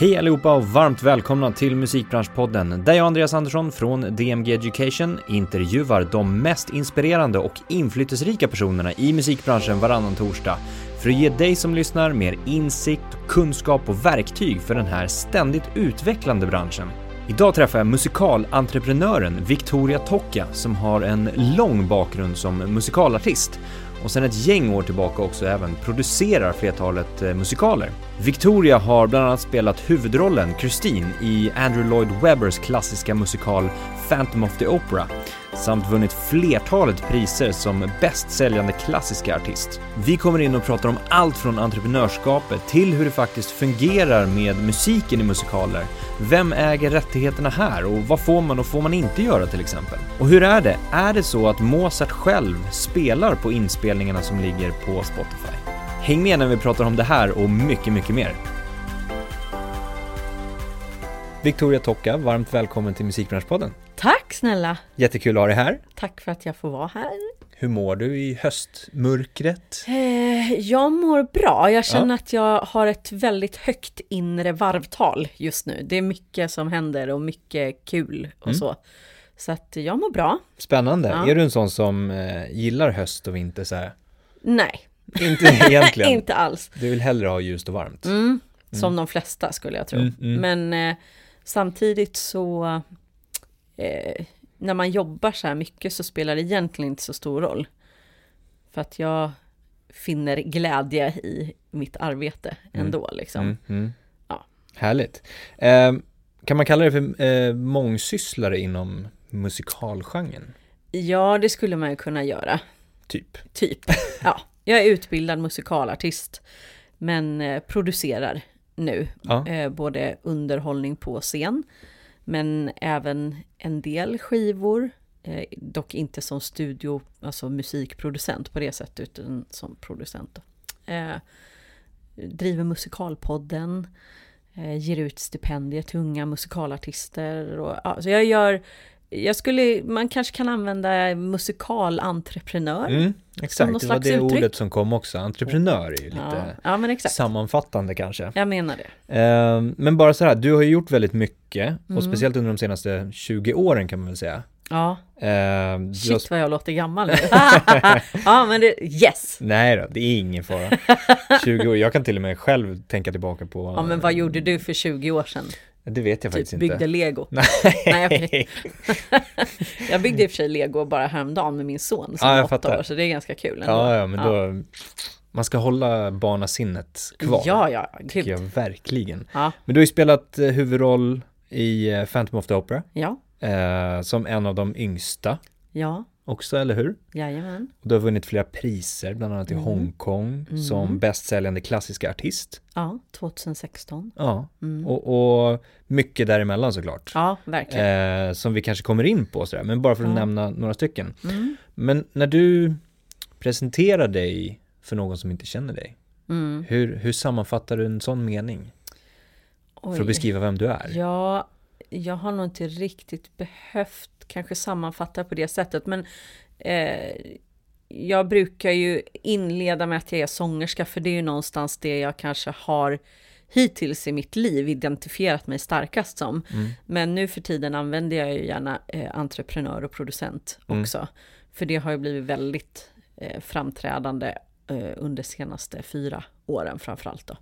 Hej allihopa och varmt välkomna till Musikbranschpodden där jag, Andreas Andersson från DMG Education, intervjuar de mest inspirerande och inflytelserika personerna i musikbranschen varannan torsdag för att ge dig som lyssnar mer insikt, kunskap och verktyg för den här ständigt utvecklande branschen. Idag träffar jag musikalentreprenören Victoria Tocka som har en lång bakgrund som musikalartist och sedan ett gäng år tillbaka också även producerar flertalet musikaler. Victoria har bland annat spelat huvudrollen Christine i Andrew Lloyd Webbers klassiska musikal Phantom of the Opera samt vunnit flertalet priser som bästsäljande klassiska artist. Vi kommer in och pratar om allt från entreprenörskapet till hur det faktiskt fungerar med musiken i musikaler. Vem äger rättigheterna här och vad får man och får man inte göra till exempel? Och hur är det? Är det så att Mozart själv spelar på inspelningarna som ligger på Spotify? Häng med när vi pratar om det här och mycket, mycket mer. Victoria Tocka, varmt välkommen till Musikbranschpodden. Tack snälla. Jättekul att ha dig här. Tack för att jag får vara här. Hur mår du i höstmörkret? Jag mår bra. Jag känner att jag har ett väldigt högt inre varvtal just nu. Det är mycket som händer och mycket kul och så. Så att jag mår bra. Spännande. Ja. Är du en sån som gillar höst och vinter så här? Nej. Inte egentligen. Inte alls. Du vill hellre ha ljust och varmt. Som de flesta skulle jag tro. Men samtidigt så... när man jobbar så här mycket så spelar det egentligen inte så stor roll. För att jag finner glädje i mitt arbete ändå. Liksom. Ja. Härligt. Kan man kalla det för mångsysslare inom musikalgenren? Ja, det skulle man ju kunna göra. Typ. Ja. Jag är utbildad musikalartist men producerar nu både underhållning på scen men även en del skivor, dock inte som studio, alltså musikproducent på det sättet, utan som producent. Driver musikalpodden, ger ut stipendier till unga musikalartister. Och, alltså man kanske kan använda musikalentreprenör. Exakt, det var det uttryck. Ordet som kom också. Entreprenör är ju lite sammanfattande kanske. Jag menar det. Men bara så här, du har ju gjort väldigt mycket. Och speciellt under de senaste 20 åren kan man väl säga. Ja. Shit vad jag låter gammal nu. Ja, men det, yes. Nej då, det är ingen fara. 20 år, jag kan till och med själv tänka tillbaka på... Ja, men vad gjorde du för 20 år sedan? Det vet jag faktiskt inte. Byggde Lego. Nej. Jag byggde i och för sig Lego bara häromdagen med min son som är 8 år, så det är ganska kul ändå. Ja, men då man ska hålla barnasinnet kvar. Ja, tycker jag verkligen. Ja. Men du har ju spelat huvudroll i Phantom of the Opera. Ja. Som en av de yngsta. Ja. Också, eller hur? Jajamän. Du har vunnit flera priser, bland annat i Hongkong som bästsäljande klassiska artist. Ja, 2016. Ja, och mycket däremellan såklart. Ja, verkligen. Som vi kanske kommer in på, sådär, men bara för att nämna några stycken. Men när du presenterar dig för någon som inte känner dig, hur sammanfattar du en sån mening? Oj. För att beskriva vem du är? Ja, jag har nog inte riktigt behövt kanske sammanfatta på det sättet, men jag brukar ju inleda med att jag är sångerska, för det är ju någonstans det jag kanske har hittills i mitt liv identifierat mig starkast som. Men nu för tiden använder jag ju gärna entreprenör och producent också, för det har ju blivit väldigt framträdande under senaste 4 åren framförallt då.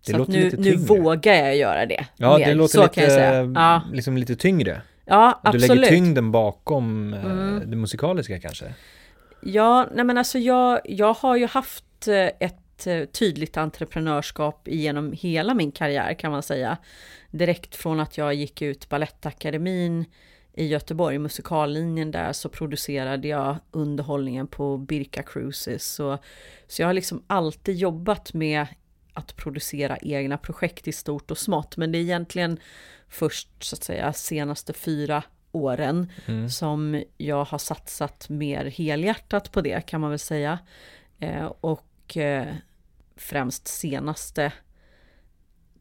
Så nu vågar jag göra det. Ja, mer. Det låter så lite, kan jag säga. Ja. Liksom lite tyngre. Ja, absolut. Du lägger tyngden bakom det musikaliska kanske? Ja, nej men alltså jag har ju haft ett tydligt entreprenörskap genom hela min karriär kan man säga. Direkt från att jag gick ut Balettakademin i Göteborg, musikallinjen där, så producerade jag underhållningen på Birka Cruises. Så jag har liksom alltid jobbat med att producera egna projekt i stort och smått. Men det är egentligen först så att säga senaste 4 åren som jag har satsat mer helhjärtat på det kan man väl säga. Och främst senaste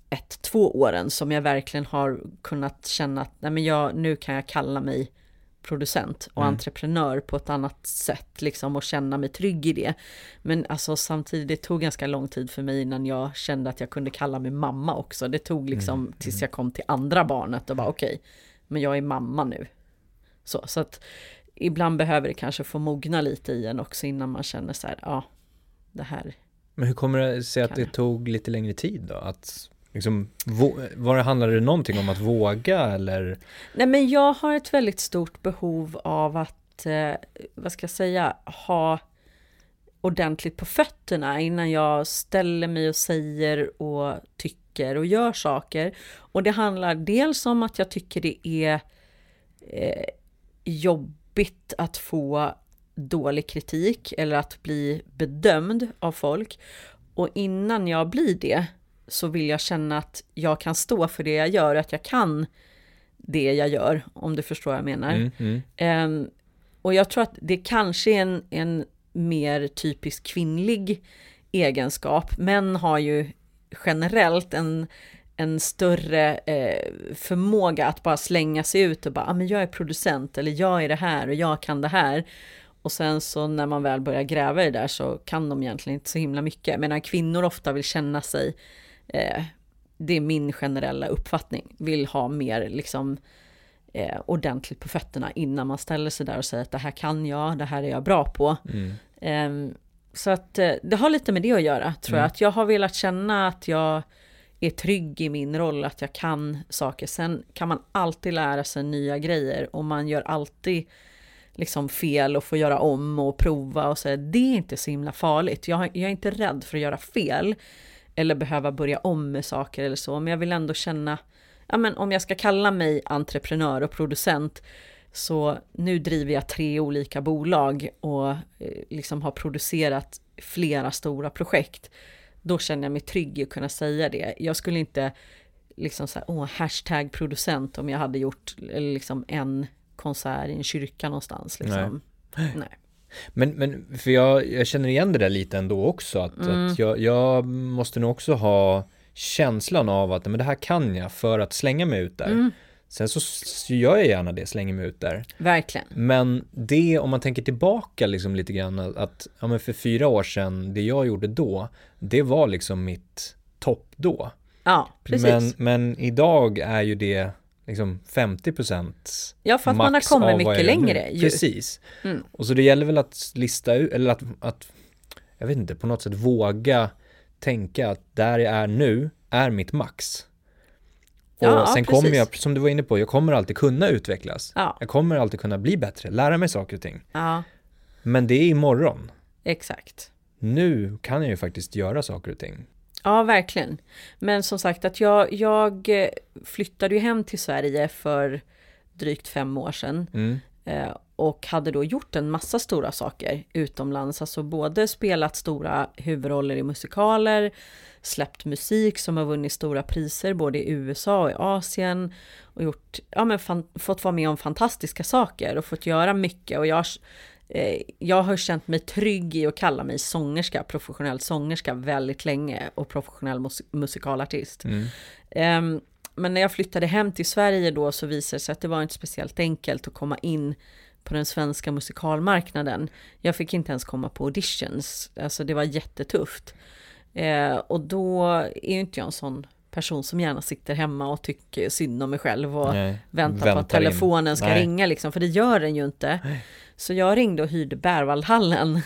1-2 åren som jag verkligen har kunnat känna att nej men nu kan jag kalla mig producent och entreprenör på ett annat sätt liksom, och känna mig trygg i det. Men alltså, samtidigt, det tog ganska lång tid för mig innan jag kände att jag kunde kalla mig mamma också. Det tog liksom tills jag kom till andra barnet och bara okej, men jag är mamma nu. Så att ibland behöver det kanske få mogna lite i en också innan man känner så här, ja, det här. Men hur kommer det sig att det tog lite längre tid då? Att liksom, handlade det någonting om att våga eller? Nej, men jag har ett väldigt stort behov av att, vad ska jag säga, ha ordentligt på fötterna innan jag ställer mig och säger och tycker och gör saker. Och det handlar dels om att jag tycker det är jobbigt att få dålig kritik eller att bli bedömd av folk. Och innan jag blir det så vill jag känna att jag kan stå för det jag gör, att jag kan det jag gör, om du förstår vad jag menar. Och jag tror att det kanske är en mer typisk kvinnlig egenskap. Män har ju generellt en större förmåga att bara slänga sig ut och bara, men jag är producent eller jag är det här och jag kan det här. Och sen så när man väl börjar gräva i det där så kan de egentligen inte så himla mycket. Medan kvinnor ofta vill känna sig, det är min generella uppfattning, vill ha mer liksom ordentligt på fötterna innan man ställer sig där och säger att det här kan jag, det här är jag bra på. Så att det har lite med det att göra, tror jag. Att jag har velat känna att jag är trygg i min roll, att jag kan saker. Sen kan man alltid lära sig nya grejer och man gör alltid liksom fel och får göra om och prova och säga, det är inte så himla farligt. Jag är inte rädd för att göra fel eller behöva börja om med saker eller så, men jag vill ändå känna, ja, men om jag ska kalla mig entreprenör och producent, så nu driver jag 3 olika bolag och liksom har producerat flera stora projekt. Då känner jag mig trygg i att kunna säga det. Jag skulle inte liksom så här, #producent om jag hade gjort liksom en konsert i en kyrka någonstans. Liksom. Nej. Men för jag känner igen det där lite ändå också. Att jag måste nog också ha känslan av att men det här kan jag, för att slänga mig ut där. Sen så gör jag gärna det, slänger mig ut där. Verkligen. Men det, om man tänker tillbaka liksom lite grann, att ja, men för 4 år sedan, det jag gjorde då, det var liksom mitt topp då. Ja, precis. Men idag är ju det liksom 50% ja, för att man har kommit mycket längre. Precis. Och så det gäller väl att lista ut, eller att jag vet inte, på något sätt våga tänka att där jag är nu är mitt max. Och ja, sen kommer jag, som du var inne på, jag kommer alltid kunna utvecklas. Ja. Jag kommer alltid kunna bli bättre, lära mig saker och ting. Ja. Men det är imorgon. Exakt. Nu kan jag ju faktiskt göra saker och ting. Ja, verkligen. Men som sagt, att jag flyttade ju hem till Sverige för drygt 5 år sedan. Och hade då gjort en massa stora saker utomlands. Alltså både spelat stora huvudroller i musikaler, släppt musik som har vunnit stora priser både i USA och i Asien. Och gjort, ja, men fått vara med om fantastiska saker och fått göra mycket. Och jag har känt mig trygg i att kalla mig sångerska, professionell sångerska väldigt länge. Och professionell musikalartist. Men när jag flyttade hem till Sverige då, så visade det sig att det var inte speciellt enkelt att komma in på den svenska musikalmarknaden. Jag fick inte ens komma på auditions. Alltså det var jättetufft. Och då är ju inte jag en sån person som gärna sitter hemma och tycker synd om mig själv och väntar på att telefonen ska ringa. Liksom, för det gör den ju inte. Så jag ringde och hyrde Berwaldhallen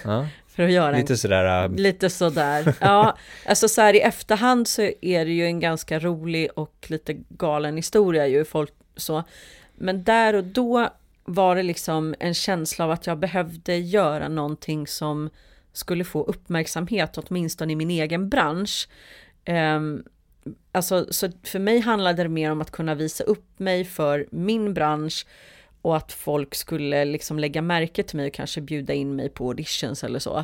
för att göra lite sådär. Ja, alltså så här i efterhand så är det ju en ganska rolig och lite galen historia ju, folk så. Men där och då var det liksom en känsla av att jag behövde göra någonting som skulle få uppmärksamhet, åtminstone i min egen bransch. Alltså, så för mig handlade det mer om att kunna visa upp mig för min bransch och att folk skulle liksom lägga märke till mig och kanske bjuda in mig på auditions eller så.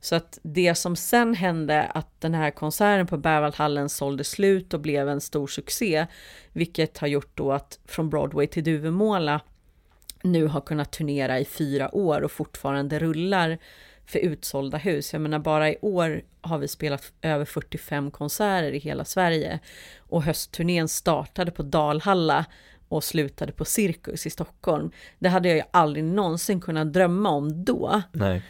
Så att det som sen hände, att den här konserten på Berwaldhallen sålde slut och blev en stor succé, vilket har gjort då att från Broadway till Duvemåla nu har kunnat turnera i 4 år och fortfarande rullar för utsålda hus. Jag menar, bara i år har vi spelat över 45 konserter i hela Sverige. Och höstturnén startade på Dalhalla och slutade på Cirkus i Stockholm. Det hade jag ju aldrig någonsin kunnat drömma om då. Nej.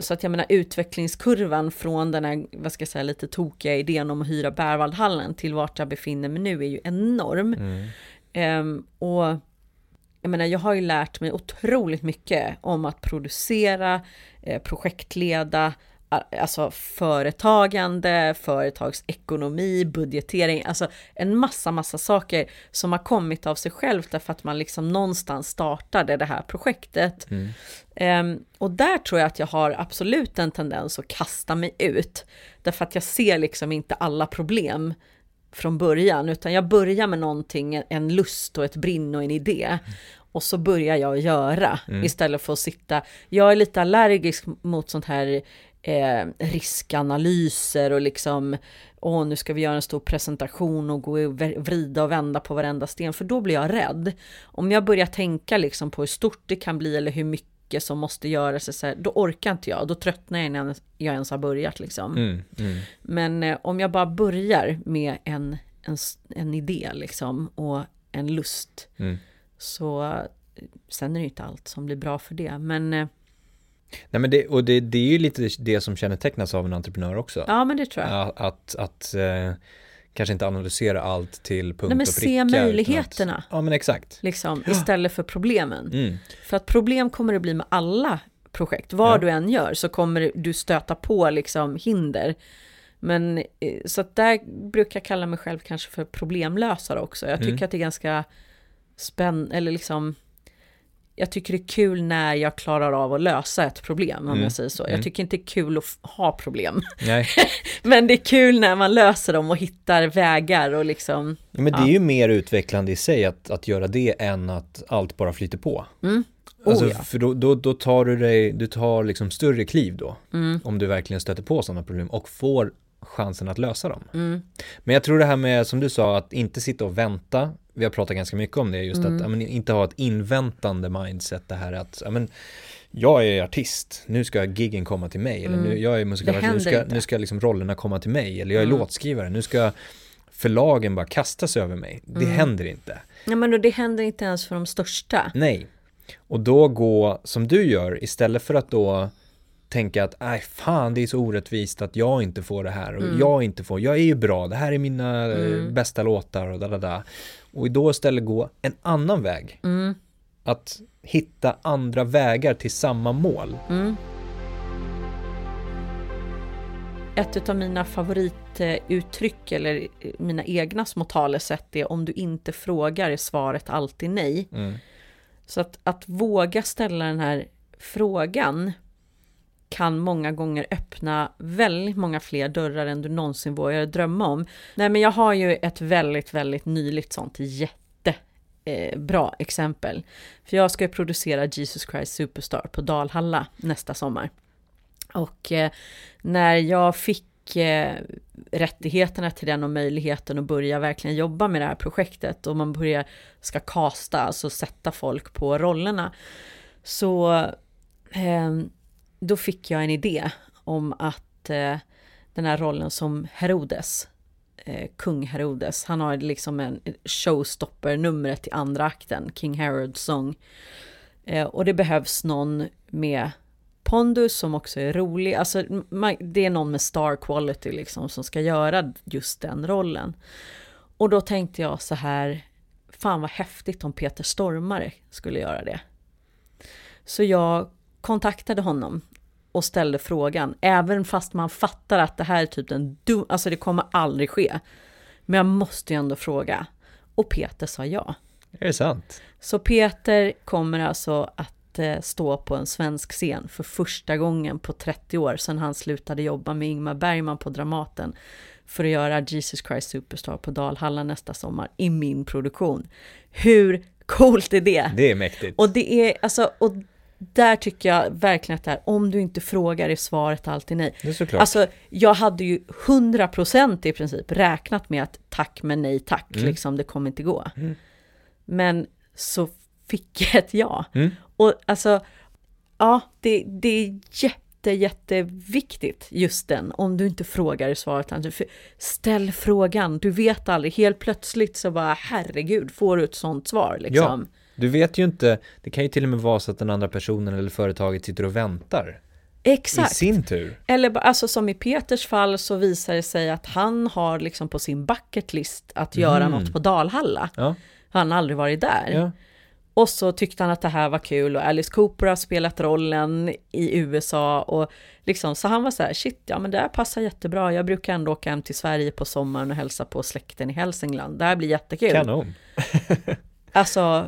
Så att jag menar, utvecklingskurvan från den här, vad ska jag säga, lite tokiga idén om att hyra Berwaldhallen till vart jag befinner mig nu är ju enorm. Mm. Och jag menar, jag har ju lärt mig otroligt mycket om att producera, projektleda, alltså företagande, företagsekonomi, budgetering, alltså en massa saker som har kommit av sig självt därför att man liksom någonstans startade det här projektet. Mm. Och där tror jag att jag har absolut en tendens att kasta mig ut därför att jag ser liksom inte alla problem från början, utan jag börjar med någonting, en lust och ett brinn och en idé. Mm. Och så börjar jag göra istället för att sitta. Jag är lite allergisk mot sånt här riskanalyser och liksom, nu ska vi göra en stor presentation och gå och vrida och vända på varenda sten, för då blir jag rädd. Om jag börjar tänka liksom på hur stort det kan bli eller hur mycket som måste göras, då orkar inte jag, då tröttnar jag innan jag ens har börjat liksom. Men om jag bara börjar med en idé liksom och en lust, så sen är det ju inte allt som blir bra för det, men nej, men det är ju lite det som kännetecknas av en entreprenör också. Ja, men det tror jag. Att kanske inte analysera allt till punkt och pricka. Nej, men se möjligheterna. Ja, men exakt. Liksom, istället för problemen. Mm. För att problem kommer det bli med alla projekt. Vad du än gör så kommer du stöta på liksom hinder. Men så att där brukar jag kalla mig själv kanske för problemlösare också. Jag tycker att det är ganska spännande, eller liksom, jag tycker det är kul när jag klarar av att lösa ett problem, om jag säger så. Jag tycker inte det är kul att ha problem. Nej. Men det är kul när man löser dem och hittar vägar och liksom... Ja, men det är ju mer utvecklande i sig att göra det än att allt bara flyter på. Mm. Alltså, för då tar du tar liksom större kliv då, om du verkligen stöter på sådana problem och får chansen att lösa dem. Mm. Men jag tror det här med, som du sa, att inte sitta och vänta. Vi har pratat ganska mycket om det, just att inte ha ett inväntande mindset, det här att jag är artist, nu ska giggen komma till mig, eller nu, jag är musikalare, nu ska liksom rollerna komma till mig, eller jag är låtskrivare, nu ska förlagen bara kastas över mig. Det händer inte. Ja, men det händer inte ens för de största. Nej. Och då gå som du gör, istället för att då tänka att fan, det är så orättvist att jag inte får det här, och jag är ju bra, det här är mina bästa låtar och . Och då istället gå en annan väg. Att hitta andra vägar till samma mål. Ett av mina favorituttryck, eller mina egna små talesätt, är om du inte frågar är svaret alltid nej. Så att våga ställa den här frågan kan många gånger öppna väldigt många fler dörrar än du någonsin vågar drömma om. Nej, men jag har ju ett väldigt, väldigt nyligt sånt jättebra exempel. För jag ska ju producera Jesus Christ Superstar på Dalhalla nästa sommar. Och när jag fick rättigheterna till den och möjligheten att börja verkligen jobba med det här projektet, och man ska kasta, alltså sätta folk på rollerna, så... då fick jag en idé om att den här rollen som Herodes, kung Herodes, han har liksom en showstopper-numret i andra akten, King Herod's Song. Och det behövs någon med pondus som också är rolig. Alltså, det är någon med star quality liksom, som ska göra just den rollen. Och då tänkte jag så här, fan vad häftigt om Peter Stormare skulle göra det. Så jag kontaktade honom och ställde frågan, även fast man fattar att det här är typ en dum, alltså det kommer aldrig ske, men jag måste ju ändå fråga, och Peter sa ja. Är det sant? Så Peter kommer alltså att stå på en svensk scen för första gången på 30 år sedan han slutade jobba med Ingmar Bergman på Dramaten för att göra Jesus Christ Superstar på Dalhalla nästa sommar i min produktion. Hur coolt är det? Det är mäktigt. Och det är alltså, och där tycker jag verkligen att det här, om du inte frågar är svaret alltid nej. Det är såklart. Alltså, jag hade ju 100% i princip räknat med att tack men nej tack, liksom, det kommer inte gå. Men så fick jag ett ja. Och alltså, ja, det är jätte jätteviktigt just den. Om du inte frågar svaret han. Ställ frågan. Du vet aldrig. Helt plötsligt så bara, herregud, får du ett sånt svar liksom. Ja, du vet ju inte. Det kan ju till och med vara så att den andra personen eller företaget sitter och väntar. Exakt. I sin tur. Eller alltså som i Peters fall så visar det sig att han har liksom på sin bucket list att göra något på Dalhalla. Ja. Han har aldrig varit där. Ja. Och så tyckte han att det här var kul och Alice Cooper har spelat rollen i USA och liksom, så han var så här, shit, ja men det här passar jättebra. Jag brukar ändå åka hem till Sverige på sommaren och hälsa på släkten i Hälsingland. Det här blir jättekul. Kanon. Alltså,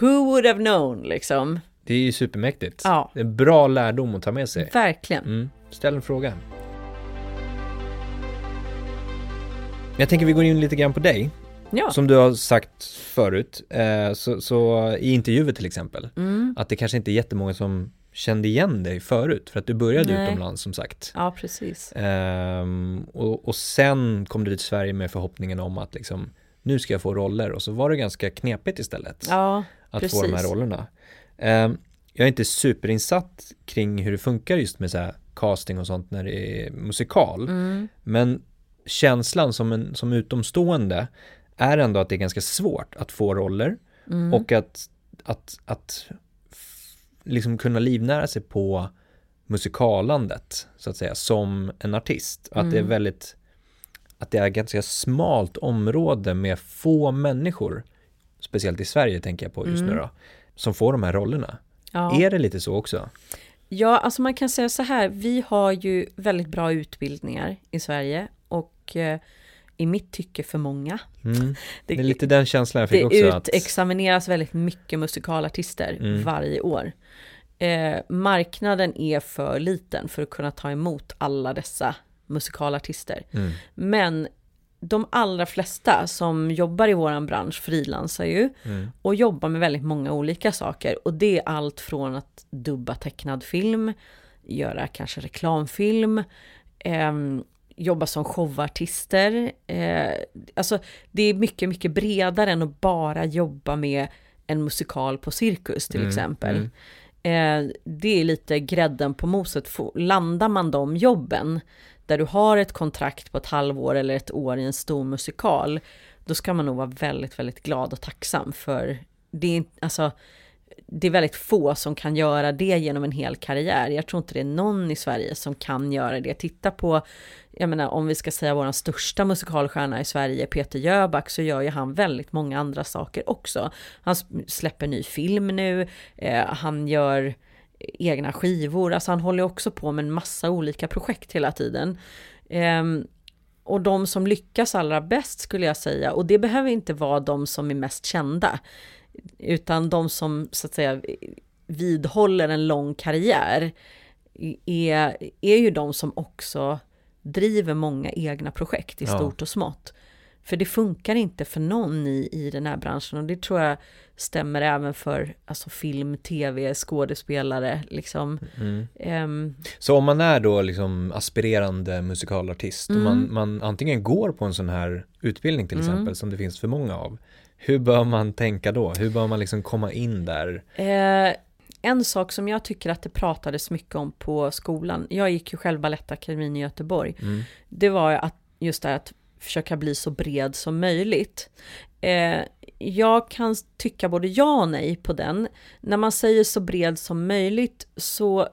who would have known liksom. Det är ju supermäktigt. Ja. En bra lärdom att ta med sig. Verkligen. Mm. Ställ en fråga. Jag tänker vi går in lite grann på dig. Ja. Som du har sagt förut, så i intervjuer till exempel, att det kanske inte är jättemånga som kände igen dig förut, för att du började utomlands som sagt. Ja, precis. Och sen kom du till Sverige med förhoppningen om att liksom, nu ska jag få roller, och så var det ganska knepigt istället få de här rollerna. Jag är inte superinsatt kring hur det funkar just med så här casting och sånt när det är musikal, men känslan som utomstående är ändå att det är ganska svårt att få roller och att liksom kunna livnära sig på musikalandet så att säga som en artist. Att det är väldigt, att det är ganska smalt område med få människor, speciellt i Sverige tänker jag på just nu då, som får de här rollerna. Ja. Är det lite så också? Ja, alltså man kan säga så här, vi har ju väldigt bra utbildningar i Sverige och i mitt tycke för många. Det är lite den känslan jag fick också. Det utexamineras väldigt mycket musikalartister varje år. Marknaden är för liten för att kunna ta emot alla dessa musikalartister. Men de allra flesta som jobbar i våran bransch frilansar ju och jobbar med väldigt många olika saker. Och det är allt från att dubba tecknad film, göra kanske reklamfilm, jobba som showartister. Alltså det är mycket, mycket bredare än att bara jobba med en musikal på Cirkus till exempel. Det är lite grädden på moset. Landar man de jobben där du har ett kontrakt på ett halvår eller ett år i en stor musikal, då ska man nog vara väldigt, väldigt glad och tacksam, för det är, alltså, det är väldigt få som kan göra det genom en hel karriär. Jag tror inte det är någon i Sverige som kan göra det. Titta på, jag menar, om vi ska säga vår största musikalstjärna i Sverige, Peter Jöback, så gör ju han väldigt många andra saker också. Han släpper ny film nu, han gör egna skivor, alltså han håller också på med en massa olika projekt hela tiden. Och de som lyckas allra bäst skulle jag säga, och det behöver inte vara de som är mest kända, utan de som så att säga vidhåller en lång karriär är ju de som också driver många egna projekt i stort och smått. För det funkar inte för någon i den här branschen, och det tror jag stämmer även för alltså film, tv, skådespelare liksom. Så om man är då liksom aspirerande musikalartist och man antingen går på en sån här utbildning till exempel som det finns för många av, hur bör man tänka då? Hur bör man liksom komma in där? En sak som jag tycker att det pratades mycket om på skolan, jag gick ju själv Balettakademin i Göteborg, det var att just det att försöka bli så bred som möjligt. Jag kan tycka både ja och nej på den. När man säger så bred som möjligt, så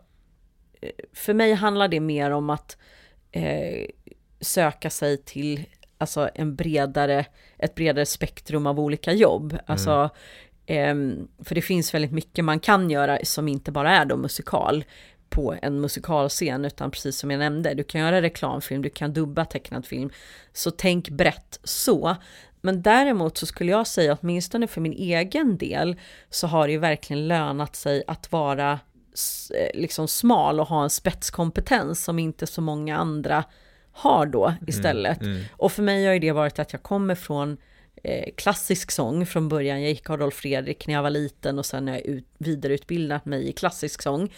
för mig handlar det mer om att söka sig till alltså ett bredare spektrum av olika jobb. Alltså, för det finns väldigt mycket man kan göra som inte bara är då musikal på en musikalscen, utan precis som jag nämnde, du kan göra reklamfilm, du kan dubba tecknad film, så tänk brett så. Men däremot så skulle jag säga att åtminstone för min egen del så har det ju verkligen lönat sig att vara liksom smal och ha en spetskompetens som inte så många andra har då istället. Och för mig har ju det varit att jag kommer från klassisk sång från början. Jag gick Adolf Fredrik när jag var liten, och sen har jag vidareutbildat mig i klassisk sång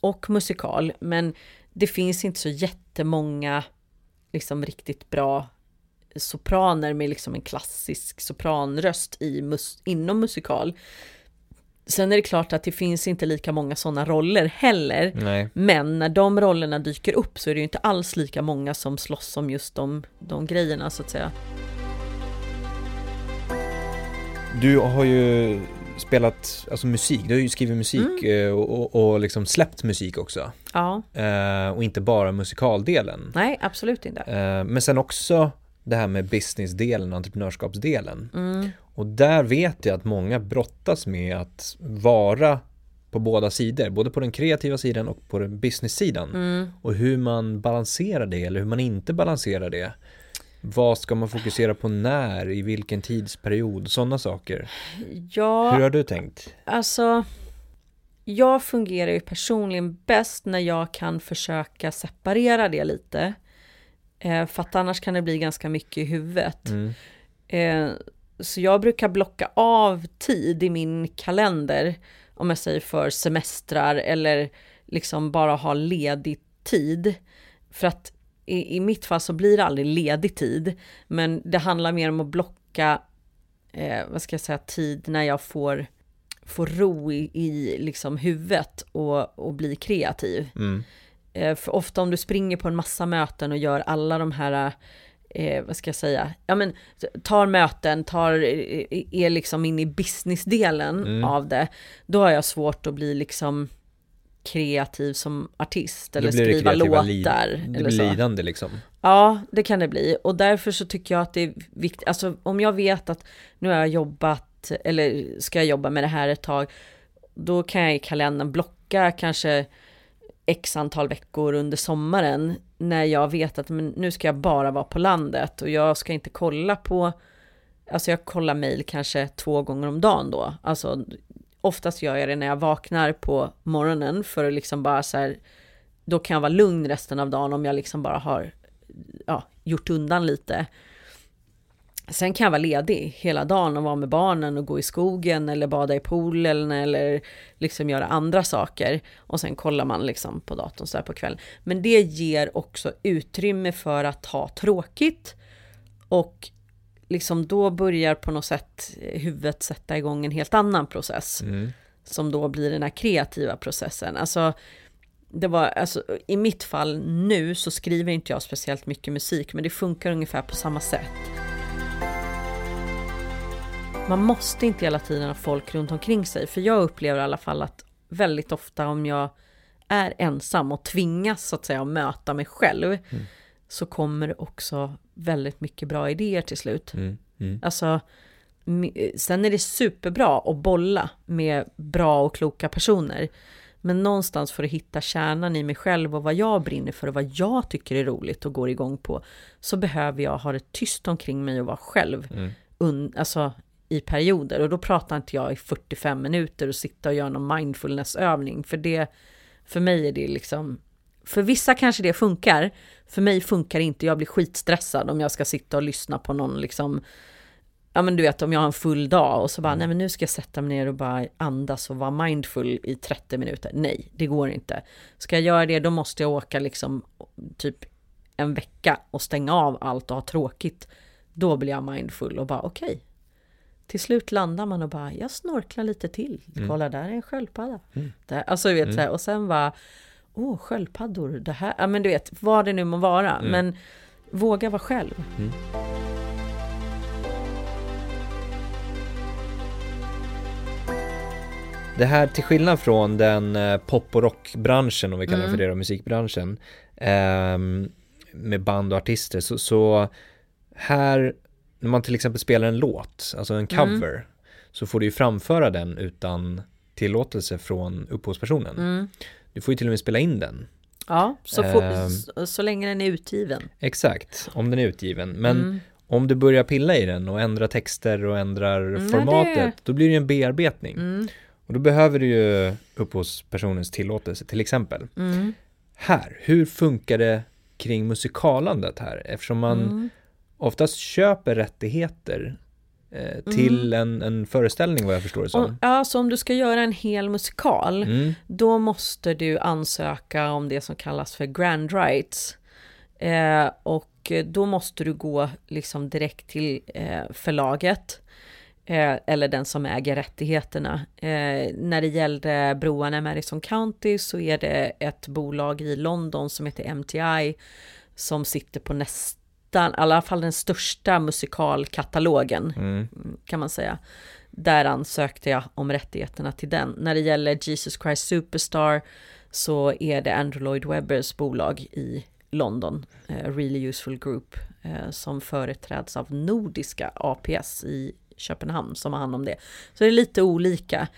och musikal. Men det finns inte så jättemånga liksom riktigt bra sopraner med liksom en klassisk sopranröst inom musikal. Sen är det klart att det finns inte lika många sådana roller heller. Nej. Men när de rollerna dyker upp så är det ju inte alls lika många som slåss om just de grejerna, så att säga. Du har ju spelat alltså musik, du har ju skrivit musik och liksom släppt musik också. Ja. Och inte bara musikaldelen. Nej, absolut inte. Men sen också det här med businessdelen och entreprenörskapsdelen. Mm. Och där vet jag att många brottas med att vara på båda sidor. Både på den kreativa sidan och på den business-sidan. Mm. Och hur man balanserar det eller hur man inte balanserar det. Vad ska man fokusera på när? I vilken tidsperiod? Sådana saker. Ja, hur har du tänkt? Alltså, jag fungerar ju personligen bäst när jag kan försöka separera det lite. För att annars kan det bli ganska mycket i huvudet. Mm. Så jag brukar blocka av tid i min kalender, om jag säger för semestrar eller liksom bara ha ledig tid. För att i mitt fall så blir det aldrig ledig tid, men det handlar mer om att blocka tid när jag får ro i liksom huvudet och bli kreativ. Mm. För ofta om du springer på en massa möten och gör alla de här tar möten, är liksom in i businessdelen av det, då har jag svårt att bli liksom kreativ som artist eller skriva låtar. Det blir lidande liksom. Ja, det kan det bli. Och därför så tycker jag att det är viktigt, alltså om jag vet att nu har jag jobbat eller ska jag jobba med det här ett tag, då kan jag i kalendern blocka kanske x antal veckor under sommaren när jag vet att men nu ska jag bara vara på landet och jag ska inte kolla på, alltså jag kollar mejl kanske 2 gånger om dagen då. Alltså oftast gör jag det när jag vaknar på morgonen för att liksom bara så här, då kan jag vara lugn resten av dagen om jag liksom bara har gjort undan lite. Sen kan jag vara ledig hela dagen och vara med barnen och gå i skogen eller bada i poolen eller liksom göra andra saker. Och sen kollar man liksom på datorn så här på kvällen. Men det ger också utrymme för att ha tråkigt. Och liksom då börjar på något sätt huvudet sätta igång en helt annan process. Mm. Som då blir den här kreativa processen. Alltså, i mitt fall nu så skriver inte jag speciellt mycket musik, men det funkar ungefär på samma sätt. Man måste inte hela tiden ha folk runt omkring sig. För jag upplever i alla fall att väldigt ofta om jag är ensam och tvingas så att säga att möta mig själv, så kommer det också väldigt mycket bra idéer till slut. Mm. Mm. Alltså, sen är det superbra att bolla med bra och kloka personer. Men någonstans får du hitta kärnan i mig själv och vad jag brinner för och vad jag tycker är roligt och går igång på. Så behöver jag ha det tyst omkring mig och vara själv. Mm. I perioder, och då pratar inte jag i 45 minuter och sitta och göra någon mindfulnessövning, för det, för mig är det liksom, för vissa kanske det funkar, för mig funkar det inte, jag blir skitstressad om jag ska sitta och lyssna på någon liksom, ja men du vet om jag har en full dag och så bara nej men nu ska jag sätta mig ner och bara andas och vara mindful i 30 minuter, nej det går inte, ska jag göra det då måste jag åka liksom typ en vecka och stänga av allt och ha tråkigt, då blir jag mindful och bara okej. Till slut landar man och bara, jag snorklar lite till. Kolla, där är en sköldpadda. Mm. Alltså, du vet, så här, och sen bara, sköldpaddor, det här. Ja, men du vet, vad det nu må vara. Mm. Men våga vara själv. Mm. Det här, till skillnad från den pop- och rockbranschen, om vi kallar för det då, musikbranschen, med band och artister, så här... När man till exempel spelar en låt, alltså en cover, så får du ju framföra den utan tillåtelse från upphovspersonen. Mm. Du får ju till och med spela in den. Ja, så länge den är utgiven. Exakt, om den är utgiven. Men om du börjar pilla i den och ändra texter och ändrar formatet, då blir det ju en bearbetning. Mm. Och då behöver du ju upphovspersonens tillåtelse till exempel. Mm. Här, hur funkar det kring musikalandet här? Eftersom man... oftast köper rättigheter till en föreställning, vad jag förstår det som. Ja, så om du ska göra en hel musikal, då måste du ansöka om det som kallas för grand rights. Och då måste du gå liksom direkt till förlaget. eller den som äger rättigheterna. När det gällde broarna i Madison County så är det ett bolag i London som heter MTI som sitter på nästan, i alla fall den största musikalkatalogen kan man säga. Där ansökte jag om rättigheterna till den. När det gäller Jesus Christ Superstar så är det Andrew Lloyd Webbers bolag i London, Really Useful Group, som företräds av nordiska APS i Köpenhamn som har hand om det. Så det är lite olika.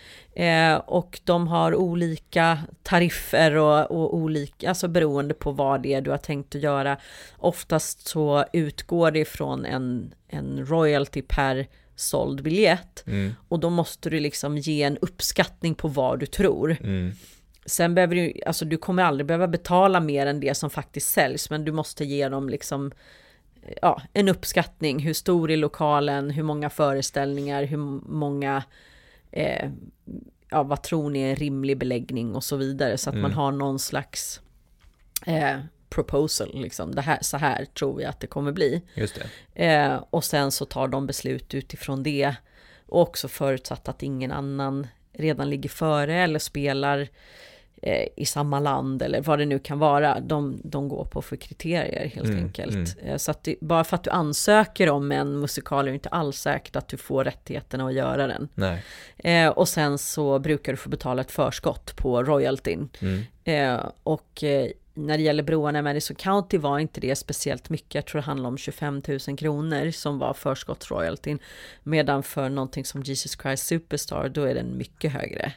Och de har olika tariffer och olika, alltså beroende på vad det är du har tänkt att göra. Oftast så utgår det från en royalty per såld biljett. Och då måste du liksom ge en uppskattning på vad du tror. Sen behöver du, alltså du kommer aldrig behöva betala mer än det som faktiskt säljs, men du måste ge dem liksom, ja, en uppskattning. Hur stor är lokalen? Hur många föreställningar? Hur många, ja, vad tror ni är en rimlig beläggning och så vidare. Så att man har någon slags proposal, liksom. Det här, så här tror jag att det kommer bli. Just det. Och sen så tar de beslut utifrån det. Och också förutsatt att ingen annan redan ligger före eller spelar i samma land eller vad det nu kan vara, de går på för kriterier helt enkelt. Så att det, bara för att du ansöker om en musikal är det inte alls säkert att du får rättigheterna att göra den. Nej. Och sen så brukar du få betala ett förskott på royaltyn. Och när det gäller broarna i Madison County var inte det speciellt mycket. Jag tror det handlade om 25 000 kronor som var förskottsroyaltyn. Medan för någonting som Jesus Christ Superstar, då är den mycket högre.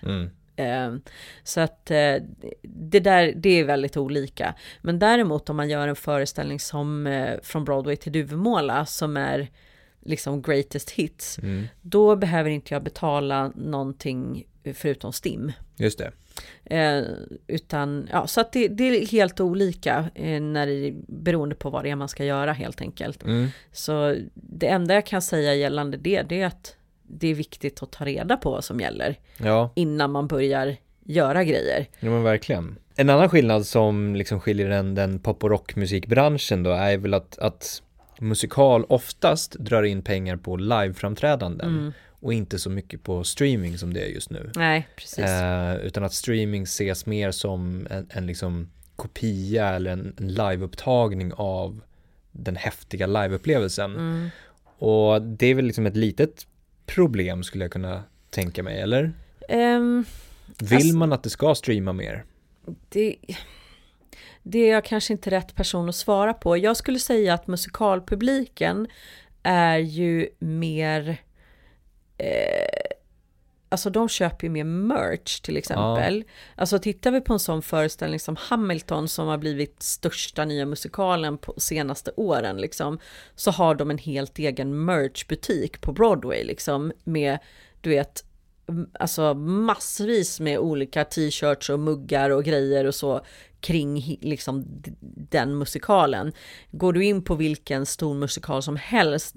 Så att det där, det är väldigt olika. Men däremot om man gör en föreställning som från Broadway till Duvemåla som är liksom greatest hits, då behöver inte jag betala någonting förutom STIM. Just det. Utan, ja, så att det är helt olika när det, beroende på vad det är man ska göra helt enkelt. Så det enda jag kan säga gällande det är att det är viktigt att ta reda på vad som gäller innan man börjar göra grejer. Ja, men verkligen. En annan skillnad som liksom skiljer den pop- och rockmusikbranschen då är väl att musikal oftast drar in pengar på liveframträdanden och inte så mycket på streaming som det är just nu. Nej, precis. Utan att streaming ses mer som en liksom kopia eller en liveupptagning av den häftiga liveupplevelsen. Och det är väl liksom ett litet problem skulle jag kunna tänka mig, eller? Vill man att det ska streama mer? Det är jag kanske inte rätt person att svara på. Jag skulle säga att musikalpubliken är ju mer... alltså de köper ju mer merch till exempel. Alltså tittar vi på en sån föreställning som Hamilton som har blivit största nya musikalen på senaste åren liksom, så har de en helt egen merchbutik på Broadway liksom, med, du vet, alltså massvis med olika t-shirts och muggar och grejer och så kring liksom den musikalen. Går du in på vilken stor musikal som helst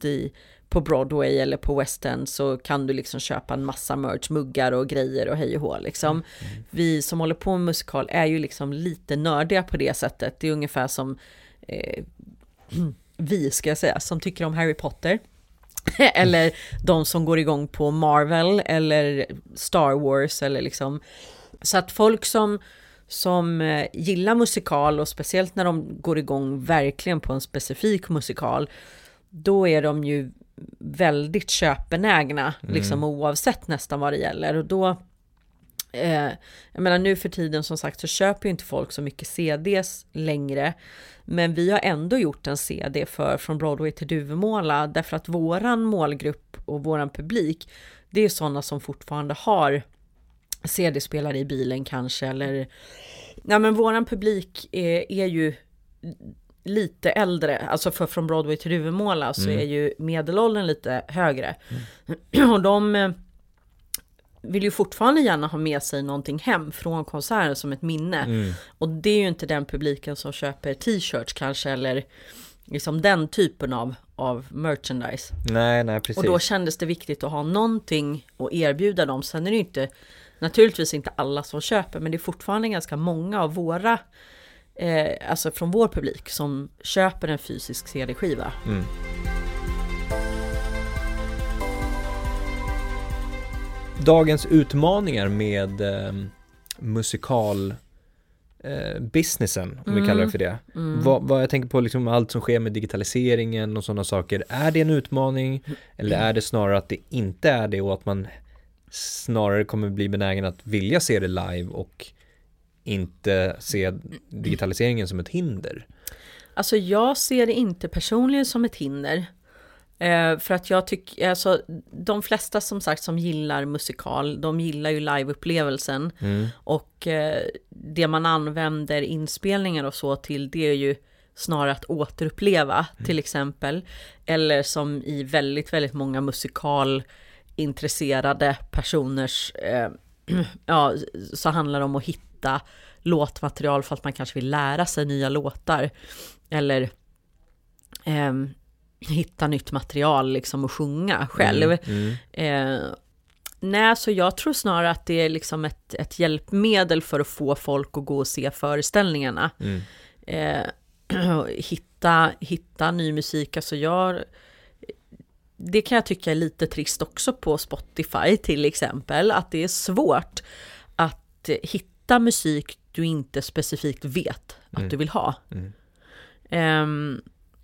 på Broadway eller på West End så kan du liksom köpa en massa merch, muggar och grejer och hej och hå liksom. Vi som håller på med musikal är ju liksom lite nördiga på det sättet. Det är ungefär som vi ska jag säga som tycker om Harry Potter eller de som går igång på Marvel eller Star Wars eller liksom. Så att folk som gillar musikal och speciellt när de går igång verkligen på en specifik musikal, då är de ju väldigt köpenägna liksom, oavsett nästan vad det gäller. Och då jag menar nu för tiden som sagt så köper ju inte folk så mycket CDs längre, men vi har ändå gjort en CD från Broadway till Duvemåla därför att våran målgrupp och våran publik, det är sådana som fortfarande har CD-spelare i bilen kanske, eller nej, men våran publik är ju lite äldre, alltså från Broadway till Duvemåla så är ju medelåldern lite högre. Och de vill ju fortfarande gärna ha med sig någonting hem från konserten som ett minne. Och det är ju inte den publiken som köper t-shirts kanske, eller liksom den typen av merchandise. Nej, precis. Och då kändes det viktigt att ha någonting att erbjuda dem. Sen är det ju inte, naturligtvis inte alla som köper, men det är fortfarande ganska många av våra alltså från vår publik som köper en fysisk CD-skiva. dagens utmaningar med musikal businessen, om vi kallar det för det. Mm. Vad jag tänker på, liksom allt som sker med digitaliseringen och sådana saker. Är det en utmaning eller är det snarare att det inte är det och att man snarare kommer bli benägen att vilja se det live och inte se digitaliseringen som ett hinder? Alltså jag ser det inte personligen som ett hinder. För att jag tycker, alltså, de flesta som sagt som gillar musikal, de gillar ju liveupplevelsen. Mm. Och det man använder inspelningar och så till, det är ju snarare att återuppleva till exempel. Eller som i väldigt, väldigt många musikalintresserade personers, så handlar det om att hitta låtmaterial för att man kanske vill lära sig nya låtar. Eller... hitta nytt material liksom och sjunga själv. Nej, så jag tror snarare att det är liksom ett hjälpmedel för att få folk att gå och se föreställningarna. Hitta ny musik. Alltså det kan jag tycka är lite trist också på Spotify till exempel, att det är svårt att hitta musik du inte specifikt vet att du vill ha.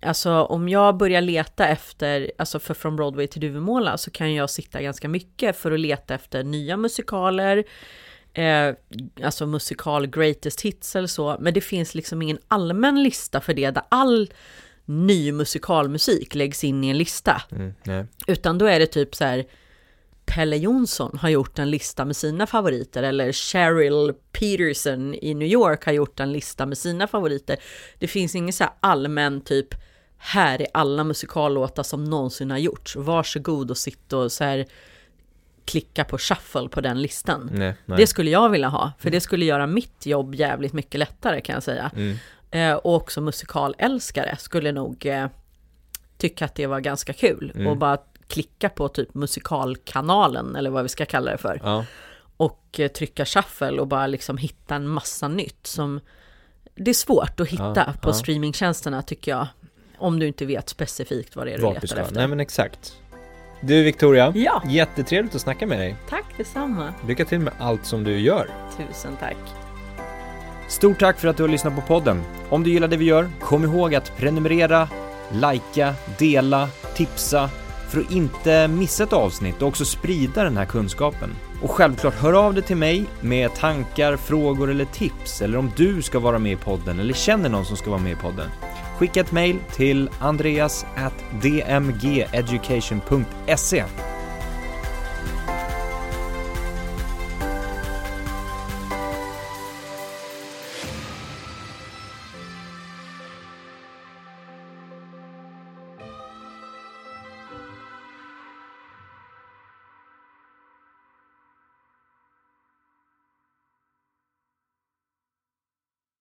Alltså om jag börjar leta efter, alltså för Från Broadway till Duvemåla, så kan jag sitta ganska mycket för att leta efter nya musikaler, alltså musikal greatest hits eller så, men det finns liksom ingen allmän lista för det där all ny musikalmusik läggs in i en lista. Utan då är det typ så här, Helle Jonsson har gjort en lista med sina favoriter, eller Cheryl Peterson i New York har gjort en lista med sina favoriter. Det finns ingen så här allmän typ, här är alla musikallåtar som någonsin har gjorts. Varsågod och sitta och så här klicka på shuffle på den listan. Nej. Det skulle jag vilja ha, för det skulle göra mitt jobb jävligt mycket lättare, kan jag säga. Och också musikalälskare skulle nog tycka att det var ganska kul och bara klicka på typ musikalkanalen eller vad vi ska kalla det för. Ja. Och trycka shuffle och bara liksom hitta en massa nytt som det är svårt att hitta på streamingtjänsterna, tycker jag. Om du inte vet specifikt vad det är du letar efter. Nej, men exakt. Du Victoria, jättetrevligt att snacka med dig. Tack, detsamma. Lycka till med allt som du gör. Tusen tack. Stort tack för att du har lyssnat på podden. Om du gillar det vi gör, kom ihåg att prenumerera, likea, dela, tipsa för att inte missa ett avsnitt och också sprida den här kunskapen. Och självklart hör av dig till mig med tankar, frågor eller tips, eller om du ska vara med i podden eller känner någon som ska vara med i podden. Skicka ett mejl till andreas@dmgeducation.se.